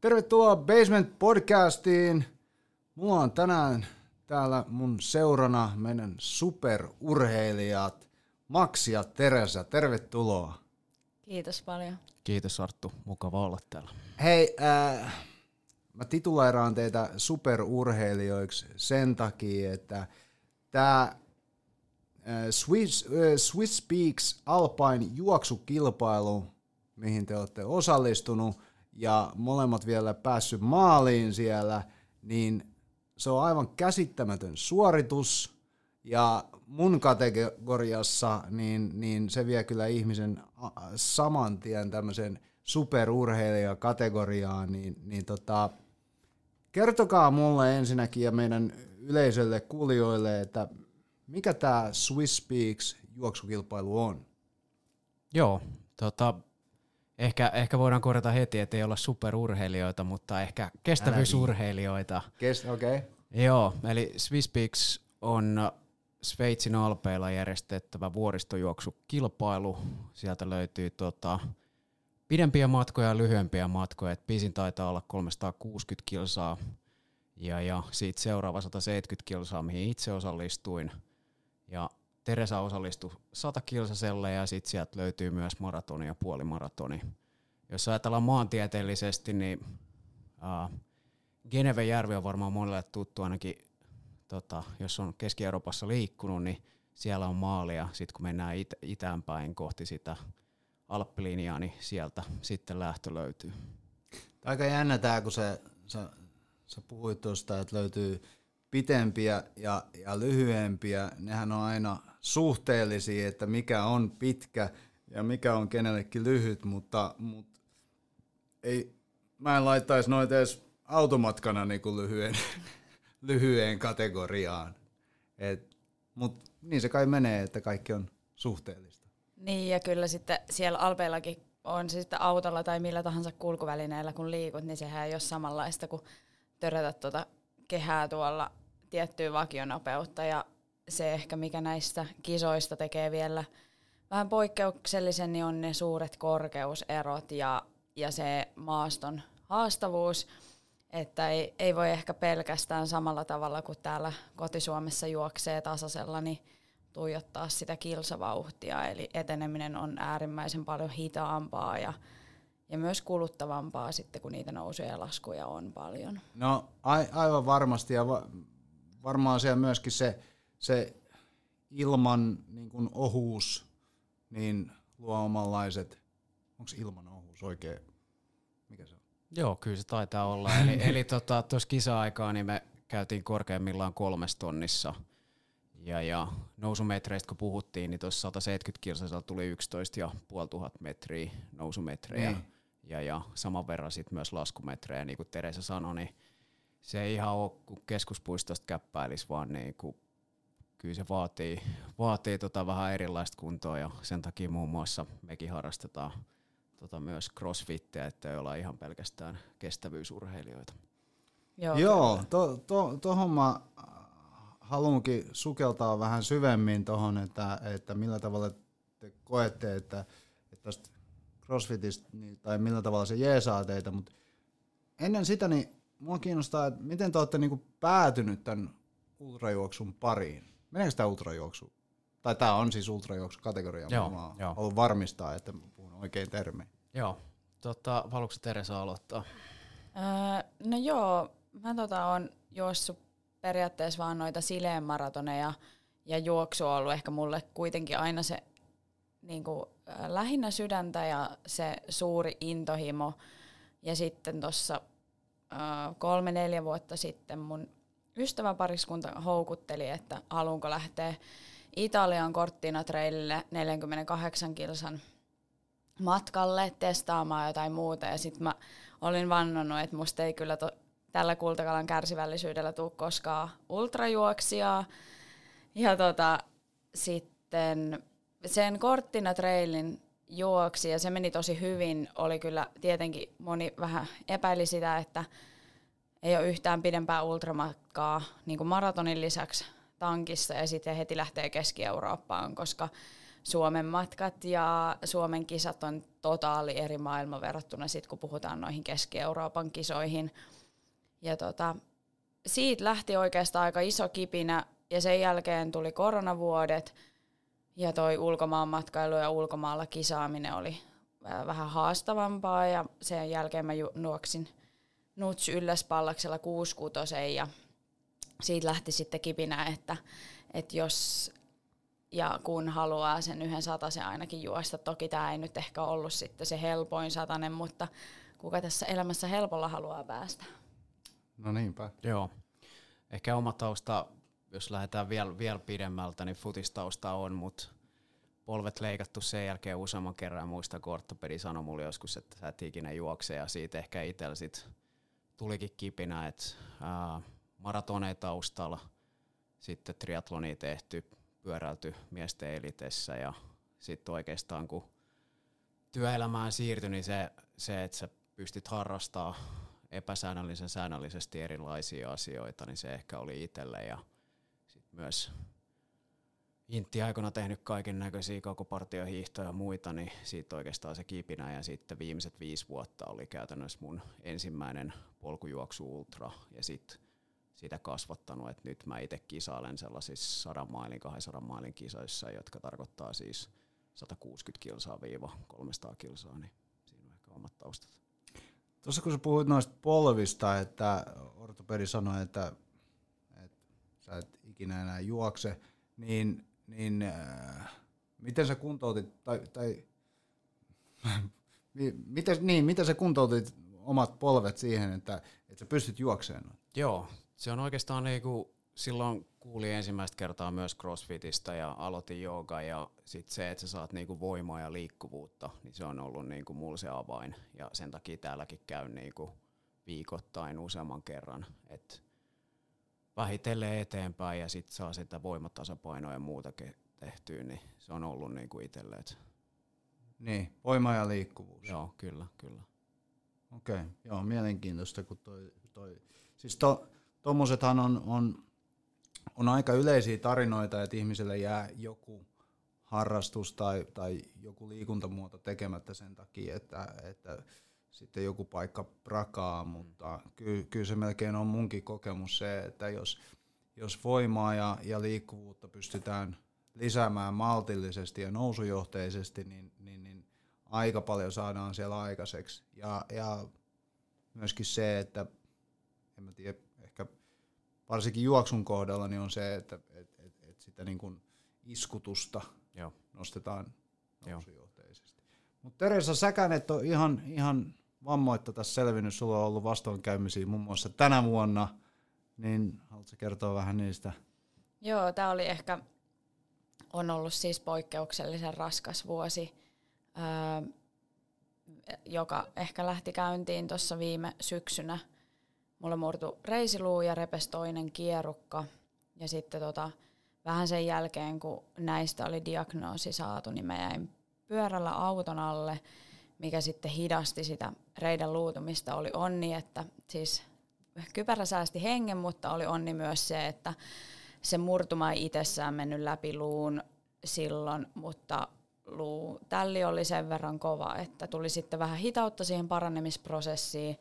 Tervetuloa Basement-podcastiin. Mulla on tänään täällä mun seurana meidän superurheilijat Max ja Teresa. Tervetuloa. Kiitos paljon. Kiitos Arttu, mukava olla täällä. Hei, mä tituleeraan teitä superurheilijoiksi sen takia, että tää SwissPeaks Alpine juoksukilpailu, mihin te olette osallistunut, ja molemmat vielä päässyt maaliin siellä, niin se on aivan käsittämätön suoritus. Ja mun kategoriassa niin se vie kyllä ihmisen saman tien tämmöiseen superurheilijakategoriaan. Niin, kertokaa mulle ensinnäkin ja meidän yleisölle kuulijoille, että mikä tämä SwissPeaks juoksukilpailu on? Joo, Ehkä voidaan korjata heti, ettei olla superurheilijoita, mutta ehkä kestävyysurheilijoita. Okei. Joo, eli SwissPeaks on Sveitsin alpeilla järjestettävä vuoristojuoksukilpailu. Sieltä löytyy pidempiä matkoja ja lyhyempiä matkoja. Et pisin taitaa olla 360 kilsaa ja siitä seuraava 170 kilsaa, mihin itse osallistuin. Ja Teresa osallistui 100 kilsaselle ja sitten sieltä löytyy myös maratoni ja puolimaratoni. Jos ajatellaan maantieteellisesti, niin Genevejärvi on varmaan monelle tuttu ainakin, jos on Keski-Euroopassa liikkunut, niin siellä on maalia. Sitten kun mennään itäänpäin kohti sitä alppilinjaa, niin sieltä sitten lähtö löytyy. Aika jännä tämä, kun sä puhuit tuosta, että löytyy pitempiä ja lyhyempiä. Nehän on aina suhteellisia, että mikä on pitkä ja mikä on kenellekin lyhyt, mutta ei, mä en laittaisi noita edes automatkana niinku lyhyeen kategoriaan. Mutta niin se kai menee, että kaikki on suhteellista. Niin, ja kyllä sitten siellä alpeillakin on se sitten autolla tai millä tahansa kulkuvälineellä, kun liikut, niin sehän ei ole samanlaista kuin törrätä kehää tuolla tiettyä vakionopeutta, ja se ehkä mikä näistä kisoista tekee vielä vähän poikkeuksellisen, niin on ne suuret korkeuserot ja se maaston haastavuus, että ei voi ehkä pelkästään samalla tavalla kuin täällä kotisuomessa juoksee tasaisella, niin tuijottaa sitä kilsavauhtia, eli eteneminen on äärimmäisen paljon hitaampaa ja myös kuluttavampaa sitten, kun niitä nousuja ja laskuja on paljon. No aivan varmasti, ja varmaan siellä myöskin se ilman niin kuin ohuus niin luo omanlaiset. Onko ilman ohuus oikein? Mikä se on? Joo, kyllä se taitaa olla. Eli tuossa kisa-aikaa niin me käytiin korkeimmillaan 3 tonnissa. Ja nousumetreistä kun puhuttiin, niin tuossa 170 kilsasella tuli 11,500 metriä nousumetrejä. Mm. Ja saman verran sitten myös laskumetrejä. Niin kuin Teresa sanoi, niin se ei ihan ole, kun keskuspuistosta käppäilisi, vaan niin kuin, kyllä se vaatii vähän erilaista kuntoa. Ja sen takia muun muassa mekin harrastetaan myös crossfittiä, ettei olla ihan pelkästään kestävyysurheilijoita. Joo, tuohon mä haluankin sukeltaa vähän syvemmin tuohon, että millä tavalla te koette, että tästä crossfitistä, tai millä tavalla se jeesaa teitä, mutta ennen sitä niin mua kiinnostaa, että miten te olette niinku päätynyt tämän ultrajuoksun pariin. Meneekö tämä ultrajuoksu? Tai tämä on siis ultrajuoksukategoria, mutta mä haluan varmistaa, että puhun oikein termein. Joo. Haluatko Teresa aloittaa? No joo, mä oon juossut periaatteessa vaan noita sileen maratoneja, ja juoksu on ollut ehkä mulle kuitenkin aina se niin kuin, lähinnä sydäntä ja se suuri intohimo. Ja sitten tuossa 3-4 vuotta sitten mun ystäväpariskunta houkutteli, että haluanko lähteä Italian Cortina-trailille 48 kilsan matkalle testaamaan jotain muuta. Ja sitten mä olin vannonut, että musta ei kyllä tällä kultakalan kärsivällisyydellä tuu koskaan ultrajuoksijaa. Ja sitten sen Cortina-trailin juoksi, ja se meni tosi hyvin, oli kyllä tietenkin moni vähän epäili sitä, että ei ole yhtään pidempää ultramatkaa niin kuin maratonin lisäksi tankissa, ja sitten heti lähtee Keski-Eurooppaan, koska Suomen matkat ja Suomen kisat on totaali eri maailma verrattuna sit, kun puhutaan noihin Keski-Euroopan kisoihin. Ja siitä lähti oikeastaan aika iso kipinä ja sen jälkeen tuli koronavuodet ja toi ulkomaanmatkailu ja ulkomaalla kisaaminen oli vähän haastavampaa ja sen jälkeen mä nuoksin nuts ylläspallaksella 6-6 ja siitä lähti sitten kipinä, että jos ja kun haluaa sen yhden satasen ainakin juosta. Toki tämä ei nyt ehkä ollut sitten se helpoin satanen, mutta kuka tässä elämässä helpolla haluaa päästä? No niinpä. Joo. Ehkä oma tausta, jos lähdetään vielä pidemmältä, niin futistausta on, mutta polvet leikattu sen jälkeen useamman kerran. Muistan, kun ortopedi sanoi mulle joskus, että sä et ikinä juokse, ja siitä ehkä itsellä sit tulikin kipinä, että maratoneen taustalla, sitten triatloni tehty, pyöräilty miesten elitessä ja sitten oikeastaan kun työelämään siirtyi, niin se että sä pystyt harrastamaan säännöllisesti erilaisia asioita, niin se ehkä oli itselle ja sitten myös intti-aikana tehnyt kaiken näköisiä kaukopartiohiihtoja ja muita, niin siitä oikeastaan se kipinä ja sitten viimeiset 5 vuotta oli käytännössä mun ensimmäinen polkujuoksu-ultra ja sitten sitä kasvattanut, että nyt mä itse kisailen sellaisissa 100 mailin, 200 mailin kisoissa, jotka tarkoittaa siis 160 kilsaa viiva 300 kilsaa, niin siinä on ehkä omat taustat. Tuossa kun sä puhuit noista polvista, että ortopedi sanoi, että sä et ikinä enää juokse, niin miten sä kuntoutit, tai miten sä kuntoutit omat polvet siihen, että sä pystyt juokseen? Joo. Se on oikeastaan niin kuin silloin kuulin ensimmäistä kertaa myös crossfitista ja aloitin joogaa ja sitten se, että sä saat niin kuin voimaa ja liikkuvuutta, niin se on ollut niin kuin mulla se avain ja sen takia täälläkin käyn niin kuin viikoittain useamman kerran, että vähitellen eteenpäin ja sitten saa sitä voimatasapainoa ja muuta tehtyä, niin se on ollut niin kuin itselle. Niin, voima ja liikkuvuus. Joo, kyllä. Okei, joo, mielenkiintoista, kun toi siis tuommoisethan on aika yleisiä tarinoita, että ihmiselle jää joku harrastus tai joku liikuntamuoto tekemättä sen takia, että sitten joku paikka prakaa, mutta kyllä se melkein on munkin kokemus se, että jos voimaa ja liikkuvuutta pystytään lisäämään maltillisesti ja nousujohteisesti, niin aika paljon saadaan siellä aikaiseksi. Ja myöskin se, että en mä tiedä, ehkä varsinkin juoksun kohdalla niin on se, että sitä niin kuin iskutusta joo. nostetaan nousujohteisesti. Mutta Teresa, säkään et ole ihan vammoitta tässä selvinnyt. Sulla on ollut vastoinkäymisiä muun muassa tänä vuonna, niin haluatko kertoa vähän niistä? Joo, tämä oli ehkä, on ollut siis poikkeuksellisen raskas vuosi, joka ehkä lähti käyntiin tuossa viime syksynä. Mulla murtui reisiluu ja repesi toinen kierukka. Ja sitten vähän sen jälkeen, kun näistä oli diagnoosi saatu, niin mä jäin pyörällä auton alle, mikä sitten hidasti sitä reidan luutumista. Oli onni, että siis kypärä säästi hengen, mutta oli onni myös se, että se murtuma ei itsessään mennyt läpi luun silloin, mutta tälli oli sen verran kova, että tuli sitten vähän hitautta siihen paranemisprosessiin.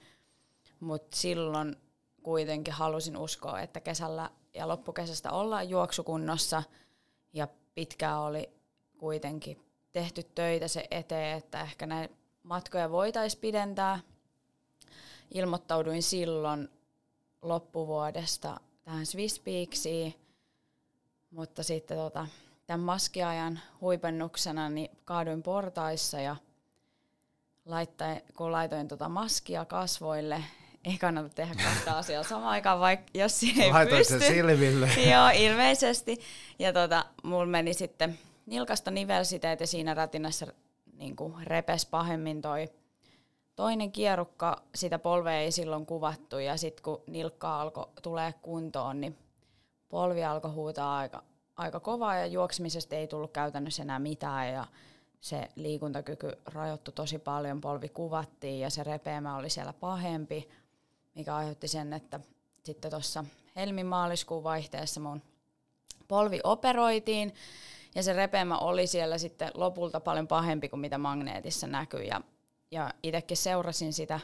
Mutta silloin kuitenkin halusin uskoa, että kesällä ja loppukesästä ollaan juoksukunnossa ja pitkään oli kuitenkin tehty töitä se eteen, että ehkä näitä matkoja voitaisiin pidentää. Ilmoittauduin silloin loppuvuodesta tähän SwissPeaksiin, mutta sitten tämän maskiajan huipennuksena niin kaaduin portaissa ja kun laitoin maskia kasvoille, ei kannata tehdä kahta asiaa samaan aikaan, vaikka jos siihen ei laitoin pysty. Laitoin sen silmille. Joo, ilmeisesti. Ja mulla meni sitten nilkasta nivelsiteet ja siinä rätinässä niinku repesi pahemmin toi toinen kierukka. Sitä polvea ei silloin kuvattu ja sitten kun nilkka alkoi tulee kuntoon, niin polvi alkoi huutaa aika kovaa ja juoksemisesta ei tullut käytännössä enää mitään ja se liikuntakyky rajoittui tosi paljon, polvi kuvattiin ja se repeämä oli siellä pahempi, mikä aiheutti sen, että sitten tuossa helmi-maaliskuun vaihteessa mun polvi operoitiin Ja se repeämä oli siellä sitten lopulta paljon pahempi kuin mitä magneetissa näkyi. Ja itsekin seurasin sitä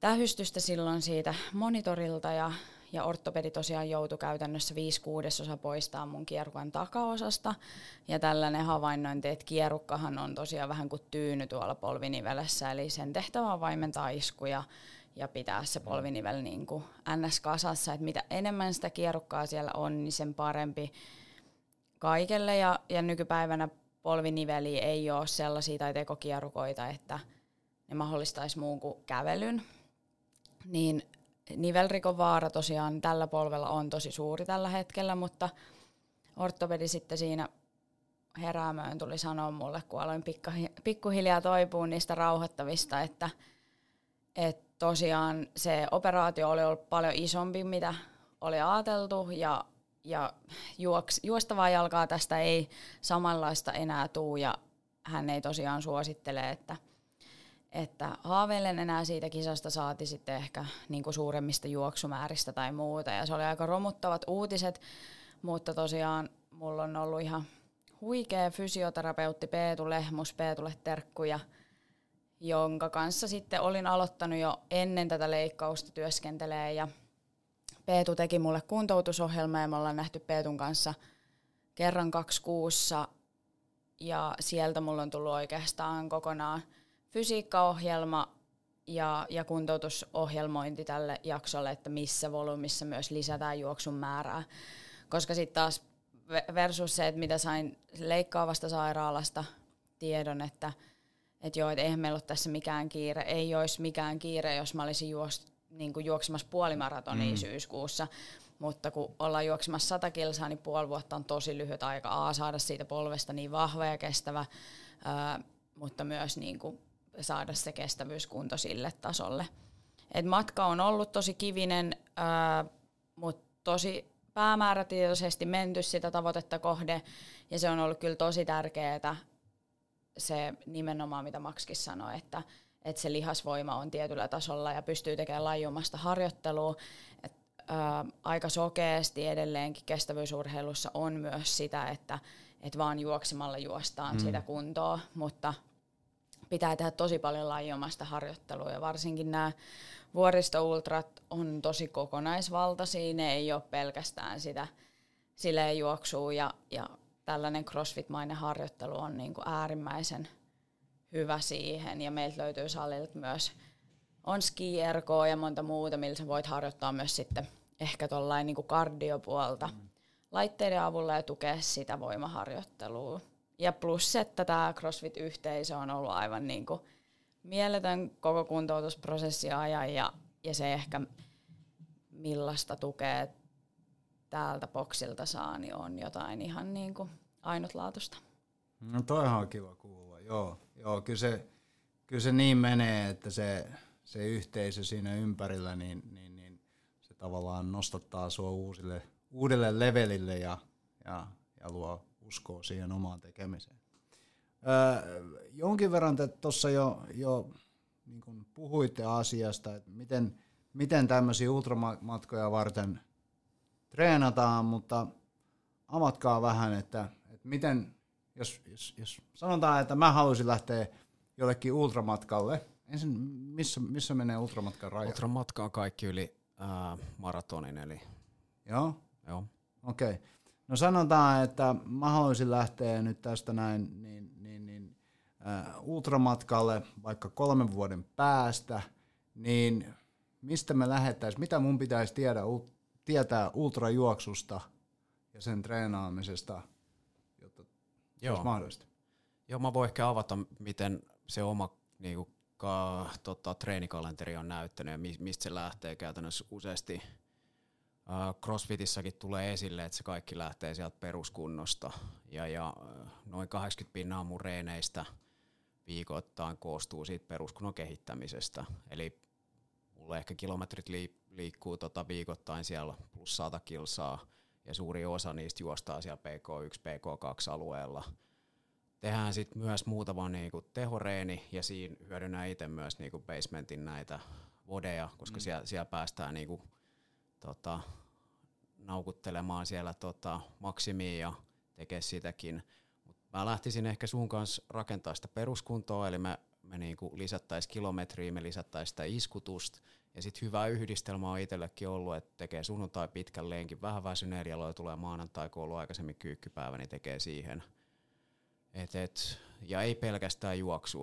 tähystystä silloin siitä monitorilta ja ortopedi tosiaan joutui käytännössä 5/6 poistaa mun kierukan takaosasta. Ja tällainen havainnointi, että kierukkahan on tosiaan vähän kuin tyyny tuolla polvinivelessä, eli sen tehtävä on vaimentaa iskuja ja pitää se polvinivel niin kuin NS-kasassa. Että mitä enemmän sitä kierukkaa siellä on, niin sen parempi kaikelle. Ja nykypäivänä polviniveliä ei ole sellaisia tai tekokierukoita, että ne mahdollistaisi muun kuin kävelyn. Niin nivelrikon vaara tosiaan tällä polvella on tosi suuri tällä hetkellä, mutta ortopedi sitten siinä heräämöön tuli sanoa mulle, kun aloin pikkuhiljaa toipua niistä rauhoittavista, että tosiaan se operaatio oli ollut paljon isompi, mitä oli ajateltu, ja juostavaa jalkaa tästä ei samanlaista enää tule, ja hän ei tosiaan suosittele, että haaveilen enää siitä kisasta, saati sitten ehkä niin kuin suuremmista juoksumääristä tai muuta. Ja se oli aika romuttavat uutiset, mutta tosiaan mulla on ollut ihan huikea fysioterapeutti Peetu Lehmus, Peetulle terkkuja, jonka kanssa sitten olin aloittanut jo ennen tätä leikkausta työskentelee. Ja Peetu teki mulle kuntoutusohjelmaa ja me ollaan nähty Peetun kanssa kerran 2 kuussa. Ja sieltä mulla on tullut oikeastaan kokonaan fysiikkaohjelma ja kuntoutusohjelmointi tälle jaksolle, että missä volyymissa myös lisätään juoksun määrää. Koska sitten taas versus se, että mitä sain leikkaavasta sairaalasta tiedon, että joo, et eihän meillä ole tässä mikään kiire. Ei olisi mikään kiire, jos mä olisin juoksemassa puolimaratonia syyskuussa. Mutta kun ollaan juoksemassa 100 kilsaa, niin puoli vuotta on tosi lyhyt aika saada siitä polvesta niin vahva ja kestävä, mutta myös niin kuin saada se kestävyyskunto sille tasolle. Et matka on ollut tosi kivinen, mutta tosi päämäärätietoisesti menty sitä tavoitetta kohden, ja se on ollut kyllä tosi tärkeää se nimenomaan, mitä Maxkin sanoi, että se lihasvoima on tietyllä tasolla ja pystyy tekemään laajuumasta harjoittelua. Aika sokeasti edelleenkin kestävyysurheilussa on myös sitä, että vaan juoksemalla juostaan sitä kuntoa, mutta pitää tehdä tosi paljon laajuumasta harjoittelua, ja varsinkin nämä vuoristoultrat on tosi kokonaisvaltaisia, ne ei ole pelkästään sitä silleen juoksua, ja tällainen crossfit-mainen harjoittelu on niin kuin äärimmäisen hyvä siihen, ja meiltä löytyy salilta myös, on skierkoa ja monta muuta, millä sä voit harjoittaa myös sitten ehkä tollain niin kuin kardiopuolta laitteiden avulla ja tukea sitä voimaharjoittelua. Ja plus, että tämä CrossFit-yhteisö on ollut aivan niin kuin mieletön koko kuntoutusprosessin ajan, ja se ehkä millaista tukea täältä boksilta saa, niin on jotain ihan niin kuin ainutlaatusta. No toihan on kiva kuulla, joo kyllä se niin menee, että se yhteisö siinä ympärillä, niin se tavallaan nostattaa sua uudelle levelille ja luo uskoa siihen omaan tekemiseen. Jonkin verran te tuossa jo niin kun puhuitte asiasta, että miten tämmöisiä ultramatkoja varten treenataan, mutta avatkaa vähän, että miten, jos sanotaan, että mä haluaisin lähteä jollekin ultramatkalle, ensin missä menee ultramatkan raja? Ultramatka on kaikki yli maratonin, eli... Joo. Okei. No sanotaan, että mä haluaisin lähteä nyt tästä näin ultramatkalle vaikka 3 vuoden päästä, niin mistä me lähdettäisiin, mitä mun pitäisi tietää ultrajuoksusta ja sen treenaamisesta, jotta olisi mahdollista? Joo, mä voin ehkä avata, miten se oma niinku, treenikalenteri on näyttänyt ja mistä se lähtee käytännössä useasti. Crossfitissakin tulee esille, että se kaikki lähtee sieltä peruskunnosta, ja noin 80% mun reeneistä viikoittain koostuu siitä peruskunnon kehittämisestä. Eli mulla ehkä kilometrit liikkuu viikoittain siellä plus 100 kilsaa, ja suuri osa niistä juostaa siellä PK1, PK2 alueella. Tehdään sitten myös muutama niinku tehoreeni, ja siinä hyödynnään itse myös niinku basementin näitä vodeja, koska siellä päästään niinku naukuttelemaan siellä maksimiin ja tekemään sitäkin. Mut mä lähtisin ehkä sun kanssa rakentaa sitä peruskuntoa, eli me niinku lisättäisiin kilometriä, me lisättäisiin sitä iskutusta. Ja sitten hyvä yhdistelmä on itsellekin ollut, että tekee sunnuntai pitkän lenkin, vähän väsyneen jaloin tulee maanantai, kun on ollut aikaisemmin kyykkypäivä, niin tekee siihen. Ja ei pelkästään juoksu,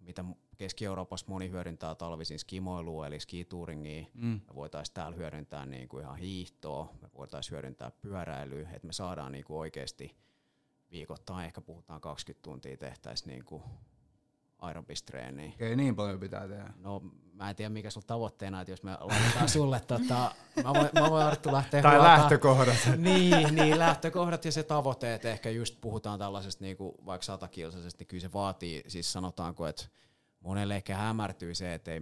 mitä Keski-Euroopassa moni hyödyntää talvisin skimoilua, eli skitouringia. Me voitaisiin täällä hyödyntää niinku ihan hiihtoa, me voitaisiin hyödyntää pyöräilyä, että me saadaan niinku oikeasti viikoittain, ehkä puhutaan 20 tuntia tehtäisiin niinku aerobistreeniä. Okei, niin paljon pitää tehdä. No, mä en tiedä mikä sulla tavoitteena, että jos me laitetaan sulle, mä voin Arttu lähteä tai huolta. Lähtökohdat. niin, lähtökohdat ja se tavoite, että ehkä just puhutaan tällaisesta niinku, vaikka 100-kilsaisesta, niin kyllä se vaatii, siis sanotaanko, että monelle ehkä hämärtyy se, että ei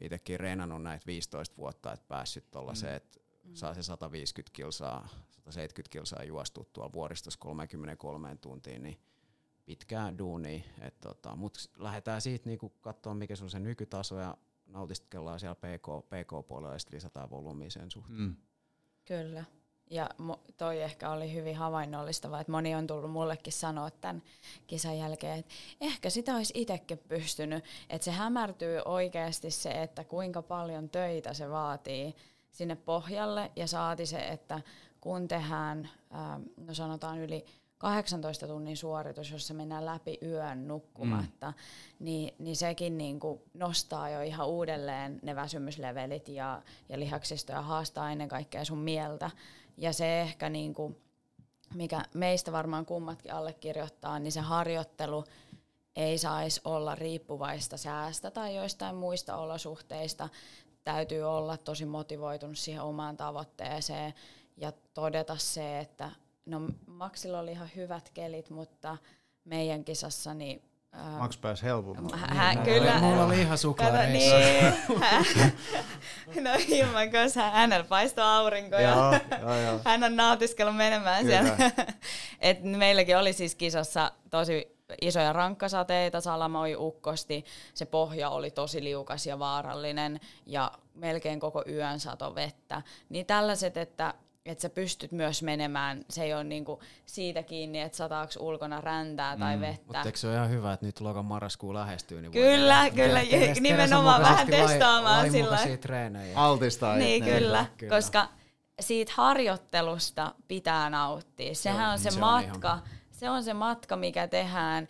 itsekin reenannut näitä 15 vuotta, että päässyt tuollaiseen, että saa se 150 kilsaa, 170 kilsaa juostua tuolla vuoristossa 33 tuntiin, niin pitkään duunia. Mutta lähdetään siitä niinku katsoa, mikä se on se nykytaso ja nautiskellaan siellä PK-puolella ja sitten lisätään volyymiä sen suhteen. Kyllä. Ja toi ehkä oli hyvin havainnollistavaa, että moni on tullut mullekin sanoa tämän kisan jälkeen, että ehkä sitä olisi itsekin pystynyt. Että se hämärtyy oikeasti se, että kuinka paljon töitä se vaatii sinne pohjalle ja saati se, että kun tehdään, no sanotaan yli 18 tunnin suoritus, jossa mennään läpi yön nukkumatta, niin sekin niinku nostaa jo ihan uudelleen ne väsymyslevelit ja lihaksisto ja haastaa ennen kaikkea sun mieltä. Ja se ehkä, niinku, mikä meistä varmaan kummatkin allekirjoittaa, niin se harjoittelu ei saisi olla riippuvaista säästä tai joistain muista olosuhteista. Täytyy olla tosi motivoitunut siihen omaan tavoitteeseen ja todeta se, että no, Maxilla oli ihan hyvät kelit, mutta meidän kisassa niin Max pääsi helpommin. Kyllä. Mulla oli ihan suklaareissa. No ilman kanssa hänellä paistoi aurinko ja hän on nautiskellut menemään siellä. Et meilläkin oli siis kisassa tosi isoja rankkasateita, salamoi ukkosti, se pohja oli tosi liukas ja vaarallinen ja melkein koko yön sato vettä. Niin tällaiset, että sä pystyt myös menemään, se ei ole niinku siitä kiinni, että sataaks ulkona räntää tai vettä. Mutta eikö se ole ihan hyvä, että nyt lokan marraskuu lähestyy? Niin kyllä, nimenomaan vähän testaamaan sillä altistaa. Niin kyllä, koska siitä harjoittelusta pitää nauttia. Sehän joo, on se matka, on ihan... se on se matka, mikä tehdään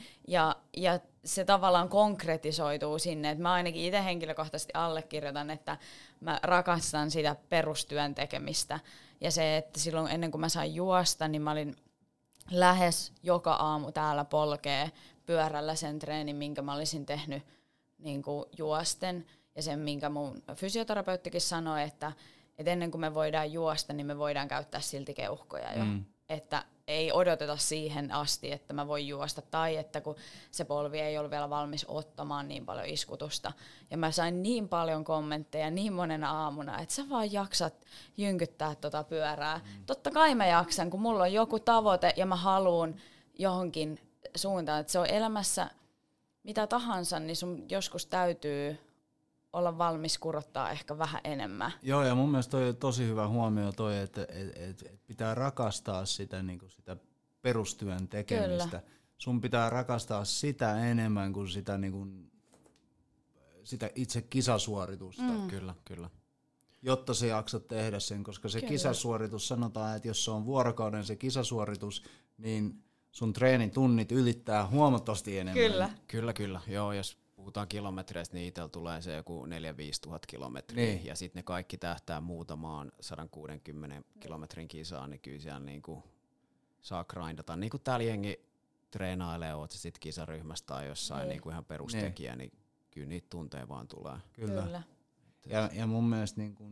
ja se tavallaan konkretisoituu sinne, että mä ainakin itse henkilökohtaisesti allekirjoitan, että mä rakastan sitä perustyön tekemistä. Ja se, että silloin ennen kuin mä sain juosta, niin mä olin lähes joka aamu täällä polkee pyörällä sen treenin, minkä mä olisin tehnyt niin kuin juosten. Ja sen, minkä mun fysioterapeuttikin sanoi, että ennen kuin me voidaan juosta, niin me voidaan käyttää silti keuhkoja jo. Että ei odoteta siihen asti, että mä voin juosta tai että kun se polvi ei ole vielä valmis ottamaan niin paljon iskutusta. Ja mä sain niin paljon kommentteja niin monena aamuna, että sä vaan jaksat jynkyttää tota pyörää. Totta kai mä jaksan, kun mulla on joku tavoite ja mä haluun johonkin suuntaan. Että se on elämässä mitä tahansa, niin sun joskus täytyy olla valmis kurottaa ehkä vähän enemmän. Joo, ja mun mielestä toi on tosi hyvä huomio toi, että et pitää rakastaa sitä, niinku sitä perustyön tekemistä. Kyllä. Sun pitää rakastaa sitä enemmän kuin sitä itse kisasuoritusta. Kyllä. Jotta sä jaksat tehdä sen, koska se kisasuoritus, sanotaan, että jos se on vuorokauden se kisasuoritus, niin sun treenitunnit ylittää huomattavasti enemmän. Kyllä. Joo, jos puhutaan kilometreistä, niin itsellä tulee se joku 4-5 tuhat kilometriä, ja sitten ne kaikki tähtää muutamaan 160 kilometrin kisaan, niin kyllä siellä niinku saa grindata. Niin kuin täällä jengi treenailee, oot se sitten kisaryhmästä tai jossain niinku ihan perustekijä, niin kyllä niitä tunteja vaan tulee. Kyllä. Ja mun mielestä niinku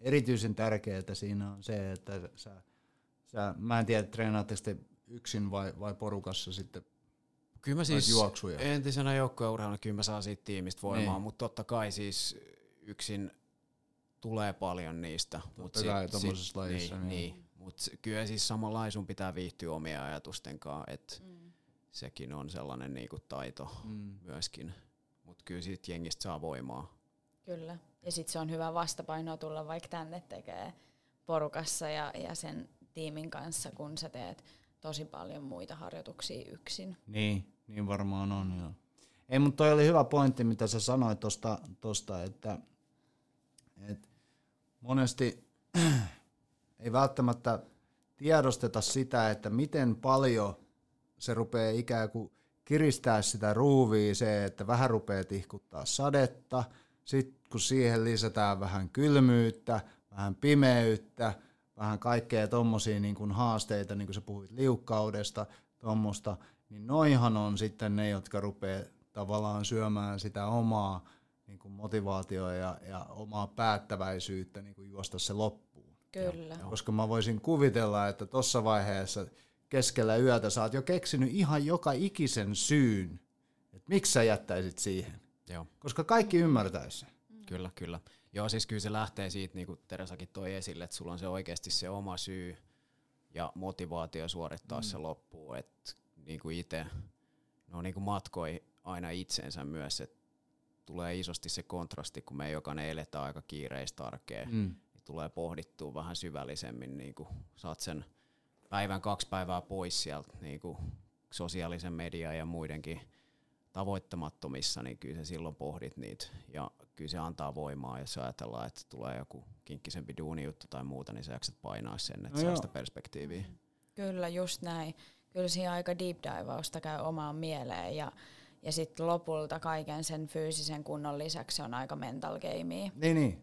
erityisen tärkeää siinä on se, että mä en tiedä, treenaatteko te yksin vai porukassa sitten. Kyllä mä siis entisenä joukkueurheiluna kyllä mä saan siitä tiimistä voimaa, mutta totta kai siis yksin tulee paljon niistä. Totta kai tommosessa lajissa. Niin. Mutta kyllä siis samalla sun pitää viihtyä omia ajatusten kanssa, että sekin on sellainen niinku taito myöskin. Mutta kyllä siitä jengistä saa voimaa. Kyllä, ja sitten se on hyvä vastapainoa tulla vaikka tänne tekee porukassa ja sen tiimin kanssa, kun sä teet tosi paljon muita harjoituksia yksin. Niin varmaan on, joo. Ei, mutta toi oli hyvä pointti, mitä sä sanoit tosta että monesti ei välttämättä tiedosteta sitä, että miten paljon se rupeaa ikään kuin kiristää sitä ruuvia se, että vähän rupeaa tihkuttaa sadetta, sitten kun siihen lisätään vähän kylmyyttä, vähän pimeyttä, vähän kaikkea tommosia niin kuin haasteita, niin kuin sä puhuit liukkaudesta, tommosta, niin noihan on sitten ne, jotka rupeaa tavallaan syömään sitä omaa niin kuin motivaatioa ja omaa päättäväisyyttä niin kuin juosta se loppuun. Kyllä. Ja, koska mä voisin kuvitella, että tuossa vaiheessa keskellä yötä sä oot jo keksinyt ihan joka ikisen syyn, että miksi sä jättäisit siihen. Joo. Koska kaikki ymmärtäisi sen. Kyllä. Joo, siis kyllä se lähtee siitä, niin kuin Teresakin toi esille, että sulla on se oikeasti se oma syy ja motivaatio suorittaa se loppuun. Että niin kuin itse, no niin kuin matkoi aina itsensä myös, että tulee isosti se kontrasti, kun me jokainen eletään aika kiireistä arkea. Niin tulee pohdittua vähän syvällisemmin, niin kuin saat sen päivän 2 päivää pois sieltä niin kuin sosiaalisen median ja muidenkin tavoittamattomissa, niin kyllä se silloin pohdit niitä. Ja kyllä se antaa voimaa, jos ajatellaan, että tulee joku kinkkisempi duunijuttu tai muuta, niin sä jaksat painaa sen, että saa sitä perspektiiviä. Kyllä, just näin. Kyllä siinä aika deep divausta käy omaan mieleen ja sitten lopulta kaiken sen fyysisen kunnon lisäksi on aika mental gamea. Niin.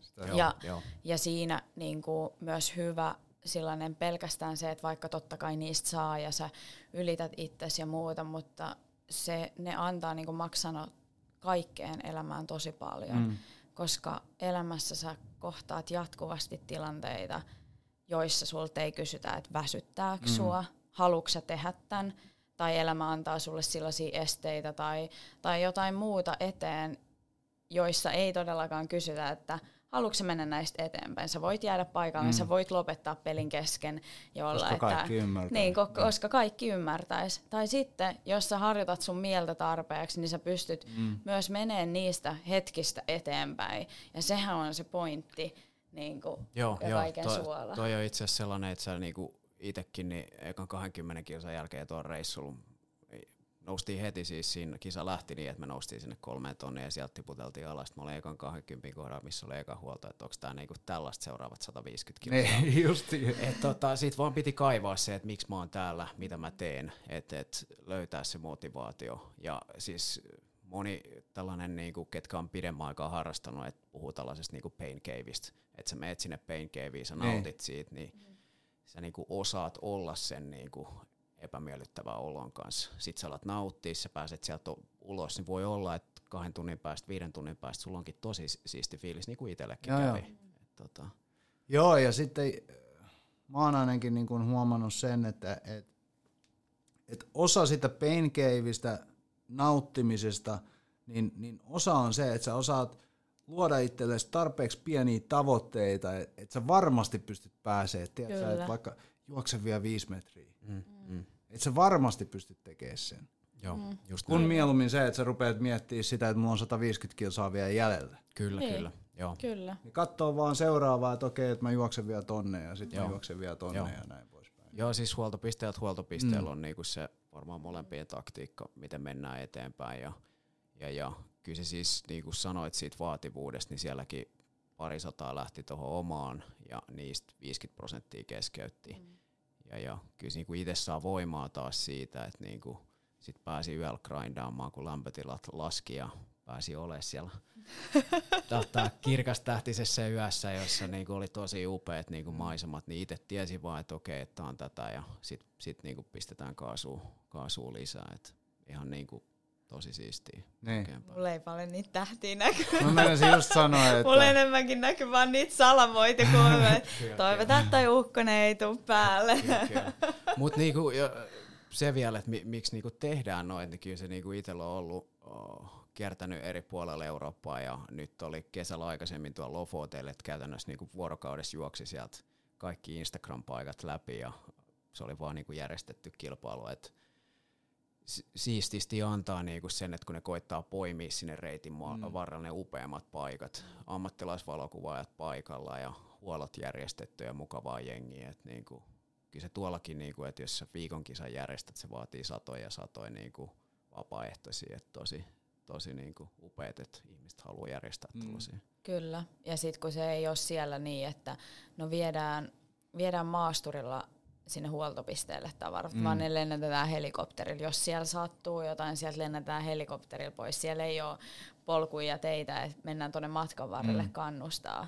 Ja siinä niinku myös hyvä sellainen pelkästään se, että vaikka totta kai niistä saa ja sä ylität itsesi ja muuta, mutta se, ne antaa niinku maksana kaikkeen elämään tosi paljon, koska elämässä sä kohtaat jatkuvasti tilanteita, joissa sulta ei kysytä, että väsyttääkö sua, haluatko sä tehdä tämän, tai elämä antaa sulle sellaisia esteitä tai jotain muuta eteen, joissa ei todellakaan kysytä, että haluatko mennä näistä eteenpäin? Sä voit jäädä paikalle, sä voit lopettaa pelin kesken. Koska kaikki ymmärtäisi. Tai sitten, jos sä harjoitat sun mieltä tarpeeksi, niin sä pystyt myös meneen niistä hetkistä eteenpäin. Ja sehän on se pointti kaiken suola. Toi on itse asiassa sellainen, että sä niinku itsekin niin ekan 20 kilsan jälkeen tuon reissulun noustiin heti, siis siinä kisa lähti niin, että me noustiin sinne 3 tonnia ja sieltä tiputeltiin alas. Mä olin ekan 20 kohdalla, missä oli eka huolta, että onko tää niinku tällaista seuraavat 150 kilsaa. Ei, justiin. Sit vaan piti kaivaa se, että miksi mä oon täällä, mitä mä teen, että löytää se motivaatio. Ja siis moni tällainen, niinku, ketkä on pidemmän aikaa harrastanut, että puhuu tällaisesta niinku pain caveista, että sä meet sinne pain caveen, sä nautit siitä, niin sä niinku osaat olla sen niinku epämiellyttävää olon kanssa. Sitten sä alat nauttia, sä pääset sieltä ulos, niin voi olla, että 2 tunnin päästä, 5 tunnin päästä sulla onkin tosi siisti fiilis, niin kuin itsellekin kävi. Joo, ja sitten mä oon ainakin niin kuin huomannut sen, että et osa sitä pain caveistä nauttimisesta, niin osa on se, että sä osaat luoda itsellesi tarpeeksi pieniä tavoitteita, että sä varmasti pystyt pääsemään, että vaikka juokse vielä 5 metriä. Että sä varmasti pystyt tekemään sen. Joo, just kun näin. Mieluummin se, että sä rupeat miettimään sitä, että mulla on 150 kilsaa vielä jäljellä. Kyllä. Niin katsoo vaan seuraavaa, että okei, että mä juoksen vielä tonne ja sitten mä juoksen vielä tonne ja näin poispäin. Joo, siis huoltopisteellä on niinku se varmaan molempien taktiikka, miten mennään eteenpäin. Ja kyllä se siis, niin kuin sanoit siitä vaativuudesta, niin sielläkin 200 lähti tuohon omaan ja niistä 50% keskeyttiin. Ja kyllä niinku itse saa voimaa taas siitä, että niinku sit pääsi yöllä grindaamaan, kun lämpötilat laski ja pääsi olemaan siellä kirkastähtisessä yössä, jossa niinku oli tosi upeat niinku maisemat, niin itse tiesi vaan, että okei, että on tätä ja sit niinku pistetään kaasua lisää. Et ihan niinku tosi siistiä. Niin. Mulla ei paljon niitä tähtiä näkyy. No, mä menisin just sanoa, että mulla enemmänkin näkyy vaan niitä salamoita, kun toivotaan, että toi ukkonen ei tuu päälle. Mutta niinku, se vielä, että miksi niinku tehdään noin, niin kyllä se niinku itsellä on ollut kiertänyt eri puolella Eurooppaa ja nyt oli kesällä aikaisemmin tuolla Lofoteille, että käytännössä niinku vuorokaudessa juoksi sieltä kaikki Instagram-paikat läpi ja se oli vaan niinku järjestetty kilpailu, että siististi antaa niinku sen, että kun ne koittaa poimia sinne reitin varrella ne upeammat paikat, ammattilaisvalokuvaajat paikalla ja huolot järjestetty ja mukavaa jengiä. Niinku, kyllä se tuollakin, niinku, että jos sä viikon kisan järjestät, se vaatii satoja ja satoja niinku, vapaaehtoisia, että tosi niinku, upeat, että ihmiset haluaa järjestää tuollaisia. Kyllä, ja sitten kun se ei ole siellä niin, että no viedään maasturilla sinne huoltopisteelle tavarat, vaan ne lennätetään helikopterilla. Jos siellä sattuu jotain, sieltä lennätetään helikopterilla pois. Siellä ei ole polkuja ja teitä, että mennään tuonne matkan varrelle kannustaa.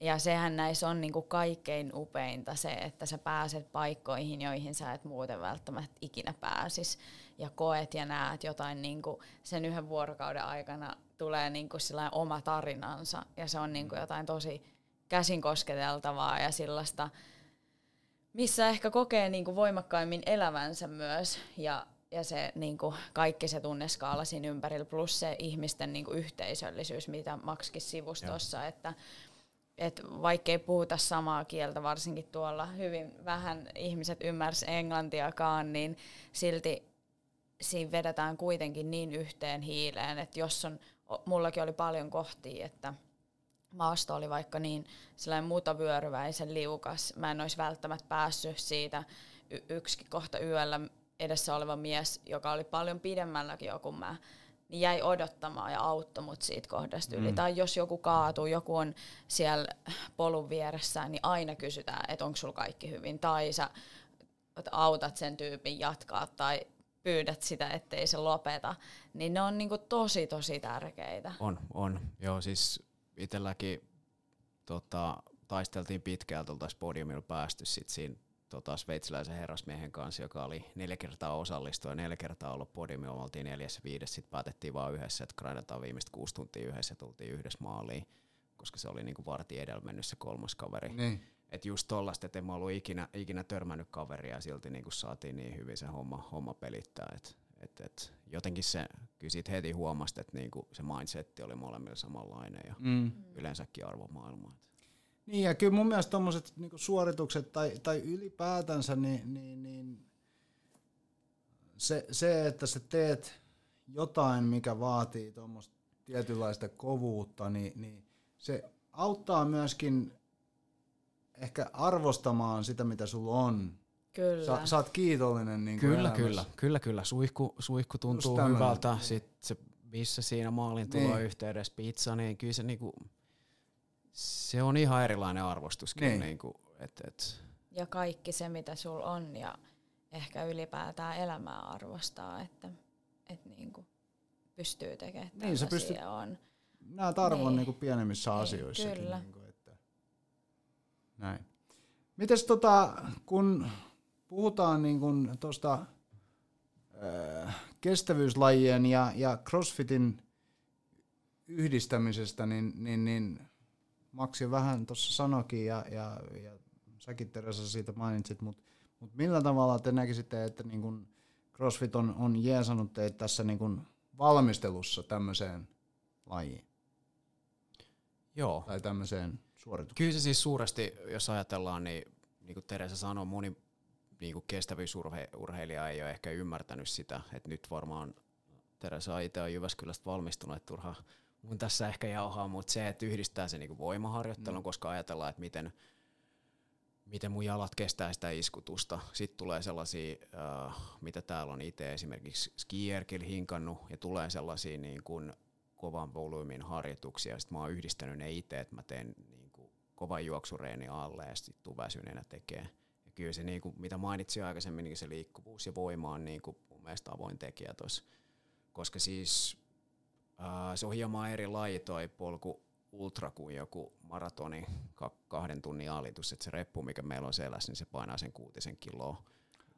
Ja sehän näissä on niinku kaikkein upeinta se, että sä pääset paikkoihin, joihin sä et muuten välttämättä ikinä pääsis. Ja koet ja näet jotain niinku sen yhden vuorokauden aikana tulee niinku oma tarinansa. Ja se on niinku jotain tosi käsin kosketeltavaa ja sellaista, missä ehkä kokee niinku voimakkaimmin elävänsä myös ja se niinku kaikki se tunneskaala siinä ympärillä plus se ihmisten niinku yhteisöllisyys, mitä Maxkin sivustossa, että et vaikkei puhuta samaa kieltä, varsinkin tuolla hyvin vähän ihmiset ymmärsivät englantiakaan, niin silti siinä vedetään kuitenkin niin yhteen hiileen, että jos on, mullakin oli paljon kohtia, että maasto oli vaikka niin mutavyöryväisen liukas. Mä en olisi välttämättä päässyt siitä yksikin kohta yöllä edessä oleva mies, joka oli paljon pidemmälläkin jo kuin mä, niin jäi odottamaan ja auttoi mut siitä kohdasta yli. Tai jos joku kaatuu, joku on siellä polun vieressä, niin aina kysytään, että onko sulla kaikki hyvin. Tai sä autat sen tyypin jatkaa tai pyydät sitä, ettei se lopeta. Niin ne on niinku tosi, tosi tärkeitä. On. Joo, siis itselläkin taisteltiin pitkältä, oltaisiin podiumilla päästy sit siinä sveitsiläisen herrasmiehen kanssa, joka oli 4 kertaa osallistua ja 4 kertaa ollut podiumilla, oltiin 4. ja 5. Sitten päätettiin vaan yhdessä, että grindataan viimeiset 6 tuntia yhdessä ja tultiin yhdessä maaliin, koska se oli niinku vartin edellä mennyt se 3. kaveri. Niin. Et just tollaista, että en mä ollut ikinä törmännyt kaveria ja silti niinku saatiin niin hyvin se homma pelittää. Et jotenkin se, kyllä siitä heti huomasi, että niinku se mindsetti oli molemmilla samanlainen ja yleensäkin arvomaailma. Niin ja kyllä mun mielestä tommoset niinku suoritukset tai ylipäätänsä niin se, että sä teet jotain, mikä vaatii tommoista tietynlaista kovuutta, niin se auttaa myöskin ehkä arvostamaan sitä, mitä sulla on. Kyllä. Sä oot kiitollinen niin kuin elämässä. Kyllä. Suihku tuntuu hyvältä. Sitten se missä siinä maalin tulo yhteydessä pizza, niin kyllä se niinku se on ihan erilainen arvostuskin niinku et. Ja kaikki se mitä sul on ja ehkä ylipäätään elämää arvostaa, että niinku pystyy tekemään. Niin se pystyy. Nää tarvon niinku pienemmissä asioissa niinku että. Näin. Mites kun puhutaan niin kuin tuosta kestävyyslajien ja crossfitin yhdistämisestä, niin Maxi vähän tuossa sanoikin ja säkin Teresa siitä mainitsit, mutta millä tavalla te näkisitte, että niin kuin crossfit on jeesannut teitä tässä niin kuin valmistelussa tämmöiseen lajiin? Joo. Tai tämmöiseen suoritukseen? Kyllä se siis suuresti, jos ajatellaan, niin kuin Teresa sanoi, moni niinku kestävyysurheilija ei ole ehkä ymmärtänyt sitä, että nyt varmaan Teresa itse on Jyväskylästä valmistunut, että turha mun tässä ehkä jauhaa, mutta se, että yhdistää se niinku voimaharjoittelun, koska ajatellaan, että miten mun jalat kestää sitä iskutusta. Sitten tulee sellaisia, mitä täällä on itse esimerkiksi skierkil hinkannut, ja tulee sellaisia niin kuin kovan volyymin harjoituksia. Sitten mä oon yhdistänyt ne itse, että mä teen niin kuin kovan juoksureeni alle ja sitten tuu väsyneenä tekemään. Kyllä se, niin kuin, mitä mainitsin aikaisemmin, niin se liikkuvuus ja voima on niin kuin, mun mielestä avoin tekijä tuossa. Koska siis se on hieman eri laji toi polku ultra kuin joku maratoni 2 tunnin alitus. Että se reppu, mikä meillä on selässä, niin se painaa sen 6 kiloa.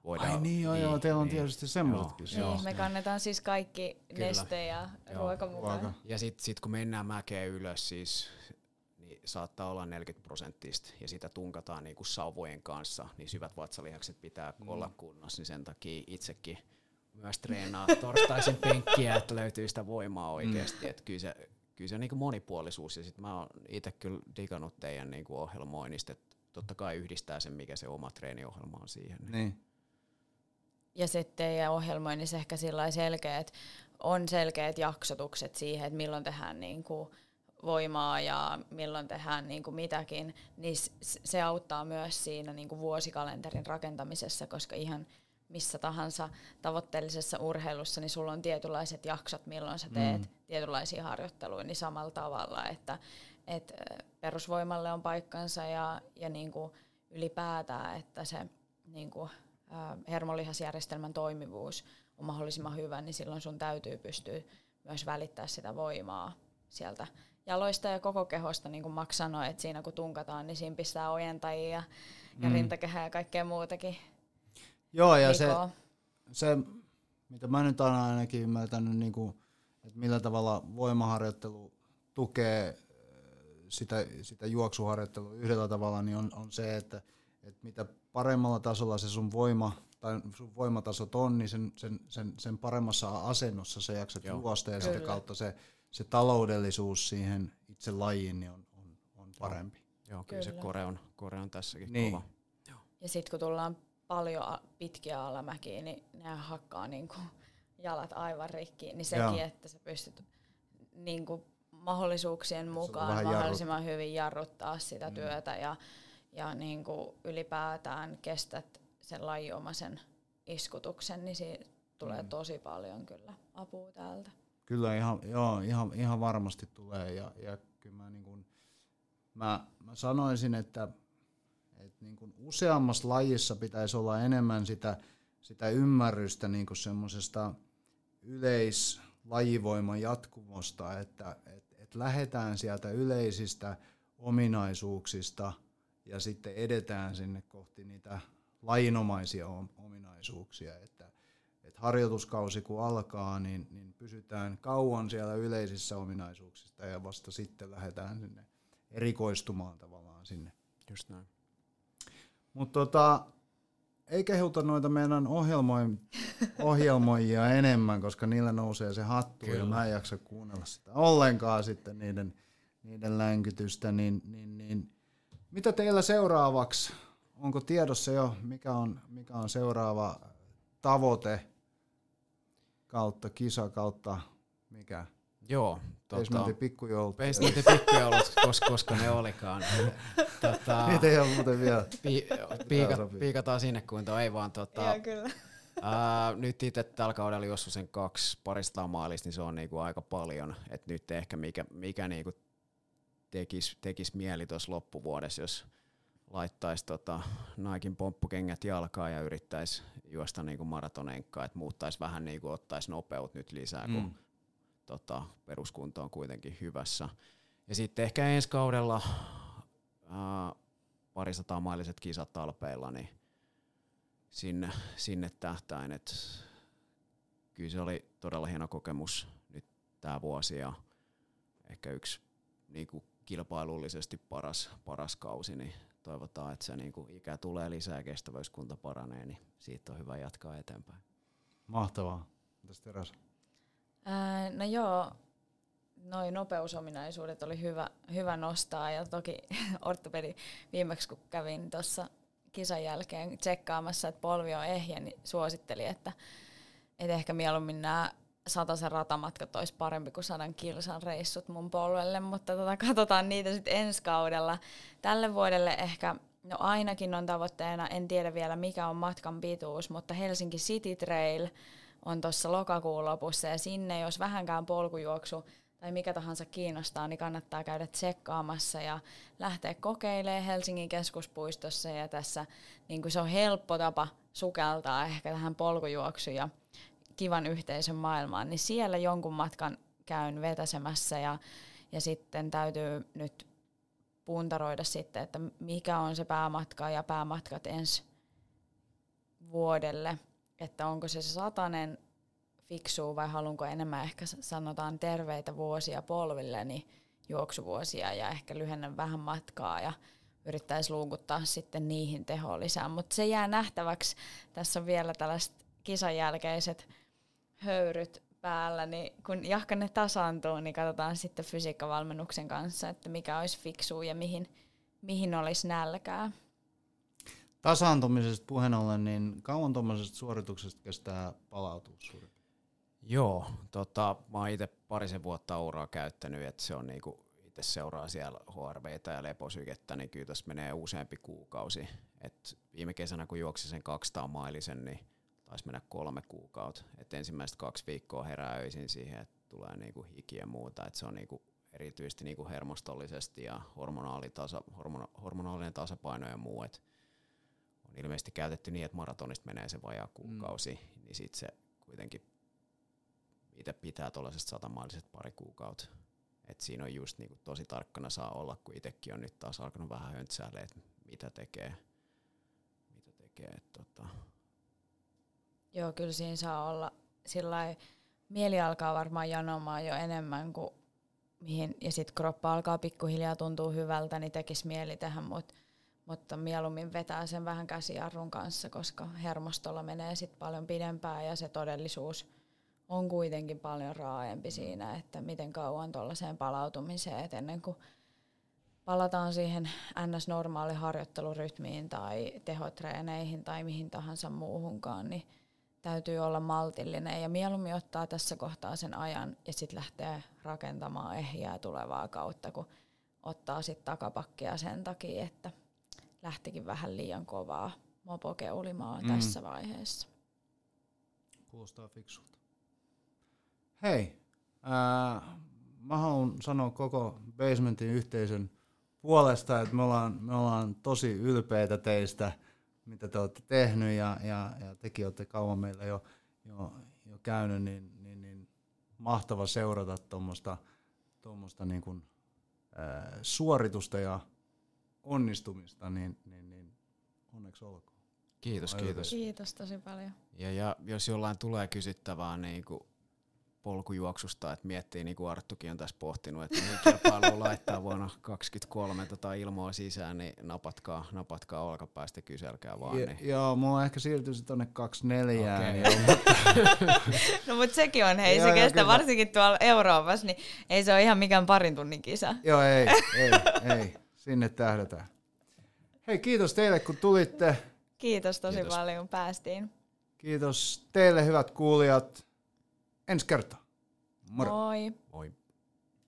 Voidaan, Ai niin, teillä on tietysti semmoisetkin. Niin, me kannetaan siis kaikki neste ja ruoka mukaan. Ja sit kun mennään mäkeen ylös, siis saattaa olla 40%, ja sitä tunkataan niinku sauvojen kanssa, niin syvät vatsalihakset pitää olla kunnossa, niin sen takia itsekin myös treenaa torstaisin penkkiä, että löytyy sitä voimaa oikeasti. Mm. Kyllä se on niinku monipuolisuus, ja sitten mä oon itse kyllä digannut teidän niinku ohjelmoinnista, että totta kai yhdistää sen, mikä se oma treeniohjelma on siihen. Niin. Ja sitten teidän ohjelmoinnissa ehkä selkeät jaksotukset siihen, että milloin tehdään niinku voimaa ja milloin tehdään niin kuin mitäkin, niin se auttaa myös siinä niin kuin vuosikalenterin rakentamisessa, koska ihan missä tahansa tavoitteellisessa urheilussa, niin sulla on tietynlaiset jaksot, milloin sä teet tietynlaisia harjoitteluja, niin samalla tavalla, että perusvoimalle on paikkansa ja niin kuin ylipäätään, että se niin kuin hermolihasjärjestelmän toimivuus on mahdollisimman hyvä, niin silloin sun täytyy pystyä myös välittämään sitä voimaa sieltä jaloista ja koko kehosta, niin kuin Max sanoi, että siinä kun tunkataan, niin siinä pistää ojentajia ja rintakehää ja kaikkea muutakin. Joo, ja se, mitä mä nyt olen ainakin ymmärtänyt, niin kuin, että millä tavalla voimaharjoittelu tukee sitä juoksuharjoittelua yhdellä tavalla, niin on se, että mitä paremmalla tasolla se sun voima tai sun voimatasot on, niin sen paremmassa asennossa sä jaksat juosta ja sitä kautta se taloudellisuus siihen itse lajiin niin on parempi. Joo, kyllä se kore on tässäkin kova. Ja sitten kun tullaan paljon pitkiä alamäkiä, niin nämä hakkaa niinku jalat aivan rikkiin, niin sekin, että sä pystyt niinku mahdollisuuksien mukaan mahdollisimman hyvin jarruttaa sitä työtä ja niinku ylipäätään kestät sen lajiomaisen iskutuksen, niin siitä tulee tosi paljon kyllä apua täältä. Kyllä ihan varmasti tulee ja kyllä mä, niin kun, mä sanoisin, että niin kun useammassa lajissa pitäisi olla enemmän sitä ymmärrystä niin kun semmoisesta yleislajivoiman jatkumosta, että lähdetään sieltä yleisistä ominaisuuksista ja sitten edetään sinne kohti niitä lajinomaisia ominaisuuksia, että harjoituskausi kun alkaa, niin pysytään kauan siellä yleisissä ominaisuuksista ja vasta sitten lähdetään sinne erikoistumaan tavallaan sinne. Just näin. Mutta ei kehuta noita meidän ohjelmoijia enemmän, koska niillä nousee se hattu ja mä en jaksa kuunnella sitä ollenkaan sitten niiden länkytystä. Niin. Mitä teillä seuraavaksi? Onko tiedossa jo, mikä on seuraava tavoite kautta kisa kautta mikä? Joo. Basementin pikkujoulut. Basementin pikkujoulut, koska ne olikaan. Niitä ei ole muuten vielä. Piikataan sinne kuntoon, ei vaan. Joo, kyllä. Nyt itse tällä kaudella juossut sen 2 parista maalista, niin se on niinku aika paljon. Et nyt ehkä mikä niinku tekis mieli tuossa loppuvuodessa, jos laittaisi Naikin pomppukengät jalkaan ja yrittäisi juosta niinku maratonenkkaa, että muuttaisi vähän, niinku ottaisi nopeut nyt lisää, kun peruskunto on kuitenkin hyvässä. Ja sitten ehkä ensi kaudella parisatamaiset kisat alpeilla, niin sinne tähtäin. Et kyllä se oli todella hieno kokemus nyt tämä vuosi ja ehkä yksi niinku kilpailullisesti paras kausi, niin toivotaan, että se niinku ikä tulee lisää ja kestävyyskunta paranee, niin siitä on hyvä jatkaa eteenpäin. Mahtavaa. Mitäs Teresa? No joo, noi nopeusominaisuudet oli hyvä nostaa ja toki ortopedi viimeksi kun kävin tuossa kisan jälkeen tsekkaamassa, että polvi on ehjä, niin suositteli, että ehkä mieluummin nämä 100 ratamatkat olisi parempi kuin 100 kilsan reissut mun polvelle, mutta katsotaan niitä sitten ensi kaudella. Tälle vuodelle ehkä, no ainakin on tavoitteena, en tiedä vielä mikä on matkan pituus, mutta Helsinki City Trail on tuossa lokakuun lopussa ja sinne, jos vähänkään polkujuoksu tai mikä tahansa kiinnostaa, niin kannattaa käydä tsekkaamassa ja lähteä kokeilemaan Helsingin keskuspuistossa ja tässä niin kun se on helppo tapa sukeltaa ehkä tähän polkujuoksuun ja kivan yhteisön maailmaan, niin siellä jonkun matkan käyn vetäsemässä ja sitten täytyy nyt puntaroida sitten, että mikä on se päämatka ja päämatkat ensi vuodelle, että onko se 100 fiksuu vai haluanko enemmän ehkä sanotaan terveitä vuosia polville, niin juoksuvuosia ja ehkä lyhennän vähän matkaa ja yrittäisi luukuttaa sitten niihin tehoa lisää, mutta se jää nähtäväksi. Tässä on vielä tällaiset kisan jälkeiset höyryt päällä, niin kun jahkanne tasaantuu, niin katsotaan sitten fysiikkavalmennuksen kanssa, että mikä olisi fiksua ja mihin olisi nälkää. Tasaantumisesta puheen ollen, niin kauan tuommoisesta suorituksesta kestää palautus? Joo, mä oon itse parisen vuotta uraa käyttänyt, että se on niinku sitten seuraa siellä HRVtä ja leposykettä, niin kyllä tässä menee useampi kuukausi. Et viime kesänä kun juoksi sen 200-mailisen, niin taisi mennä 3 kuukautta. Et ensimmäiset 2 viikkoa herää öisin siihen, että tulee niinku hiki ja muuta. Et se on niinku erityisesti niinku hermostollisesti ja hormonaalinen tasapaino ja muu. Et on ilmeisesti käytetty niin, että maratonista menee se vajaa kuukausi, niin sitten se kuitenkin itse pitää tuollaisesta 100-maillisesta pari kuukautta. Et siinä on just niinku tosi tarkkana saa olla, kun itsekin on nyt taas alkanut vähän höntsäilemään, että mitä tekee. Joo, kyllä siinä saa olla sillai, mieli alkaa varmaan janomaan jo enemmän kuin mihin, ja sitten kroppa alkaa pikkuhiljaa tuntua hyvältä, niin tekisi mieli tehdä, mutta mieluummin vetää sen vähän käsijarrun kanssa, koska hermostolla menee sit paljon pidempään ja se todellisuus on kuitenkin paljon raaempi siinä, että miten kauan tuollaiseen palautumiseen, että ennen kuin palataan siihen NS-normaali harjoittelurytmiin tai tehotreeneihin tai mihin tahansa muuhunkaan, niin täytyy olla maltillinen ja mieluummin ottaa tässä kohtaa sen ajan ja sitten lähtee rakentamaan ehjää tulevaa kautta, kun ottaa sitten takapakkia sen takia, että lähtikin vähän liian kovaa mopokeulimaa tässä vaiheessa. Kuulostaa fiksulta. Hei, mä haluan sanoa koko Basementin yhteisön puolesta, että me ollaan tosi ylpeitä teistä, mitä te olette tehnyt ja tekin olette kauan meillä jo käynyt, niin mahtava seurata tuommoista niin kuin suoritusta ja onnistumista, niin onneksi olkoon. Kiitos. Kiitos tosi paljon. Ja jos jollain tulee kysyttävää niin kuin polkujuoksusta, että miettii, niin kuin Arttukin on tässä pohtinut, että mihin kilpailuun laittaa vuonna 2023 ilmoa sisään, niin napatkaa olkapäästä, kyselkää vaan. Niin. Joo, mua ehkä siirtyisi tonne 24. Okay. No mutta sekin on, hei, se kestää varsinkin tuolla Euroopassa, niin ei se ole ihan mikään parin tunnin kisa. Joo, ei. Sinne tähdätään. Hei, kiitos teille, kun tulitte. Kiitos tosi paljon, kun päästiin. Kiitos teille, hyvät kuulijat. Ensi kertaa. Moro. Moi. Moi.